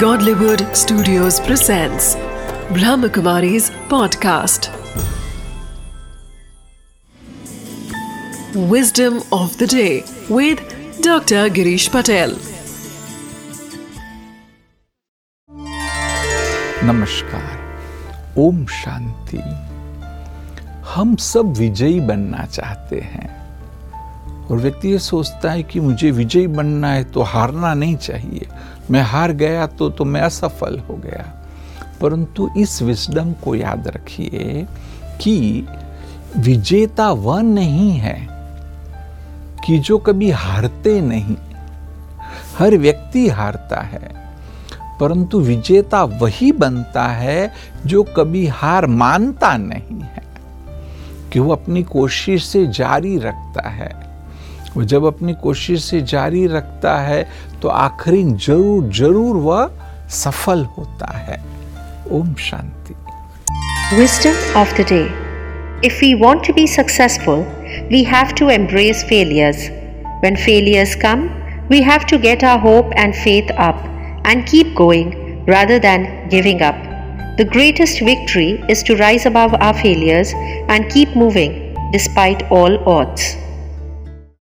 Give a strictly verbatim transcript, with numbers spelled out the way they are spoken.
Godlywood Studios presents Brahmakumari's podcast, Wisdom of the Day with Doctor Girish Patel। नमस्कार, ओम शांति। हम सब विजयी बनना चाहते हैं और व्यक्ति ये सोचता है कि मुझे विजयी बनना है तो हारना नहीं चाहिए, मैं हार गया तो तो मैं असफल हो गया। परंतु इस विजडम को याद रखिए कि विजेता वह नहीं है कि जो कभी हारते नहीं। हर व्यक्ति हारता है, परंतु विजेता वही बनता है जो कभी हार मानता नहीं है, कि वो अपनी कोशिश से जारी रखता है। वो जब अपनी कोशिश से जारी रखता है तो आखिरी जरूर जरूर वह सफल होता है। ओम शांति। Wisdom of the day. If we want to be successful we have to embrace failures. When failures come we have to get our hope and faith up and keep going rather than giving up. The greatest victory is to rise above our failures and keep moving despite all odds.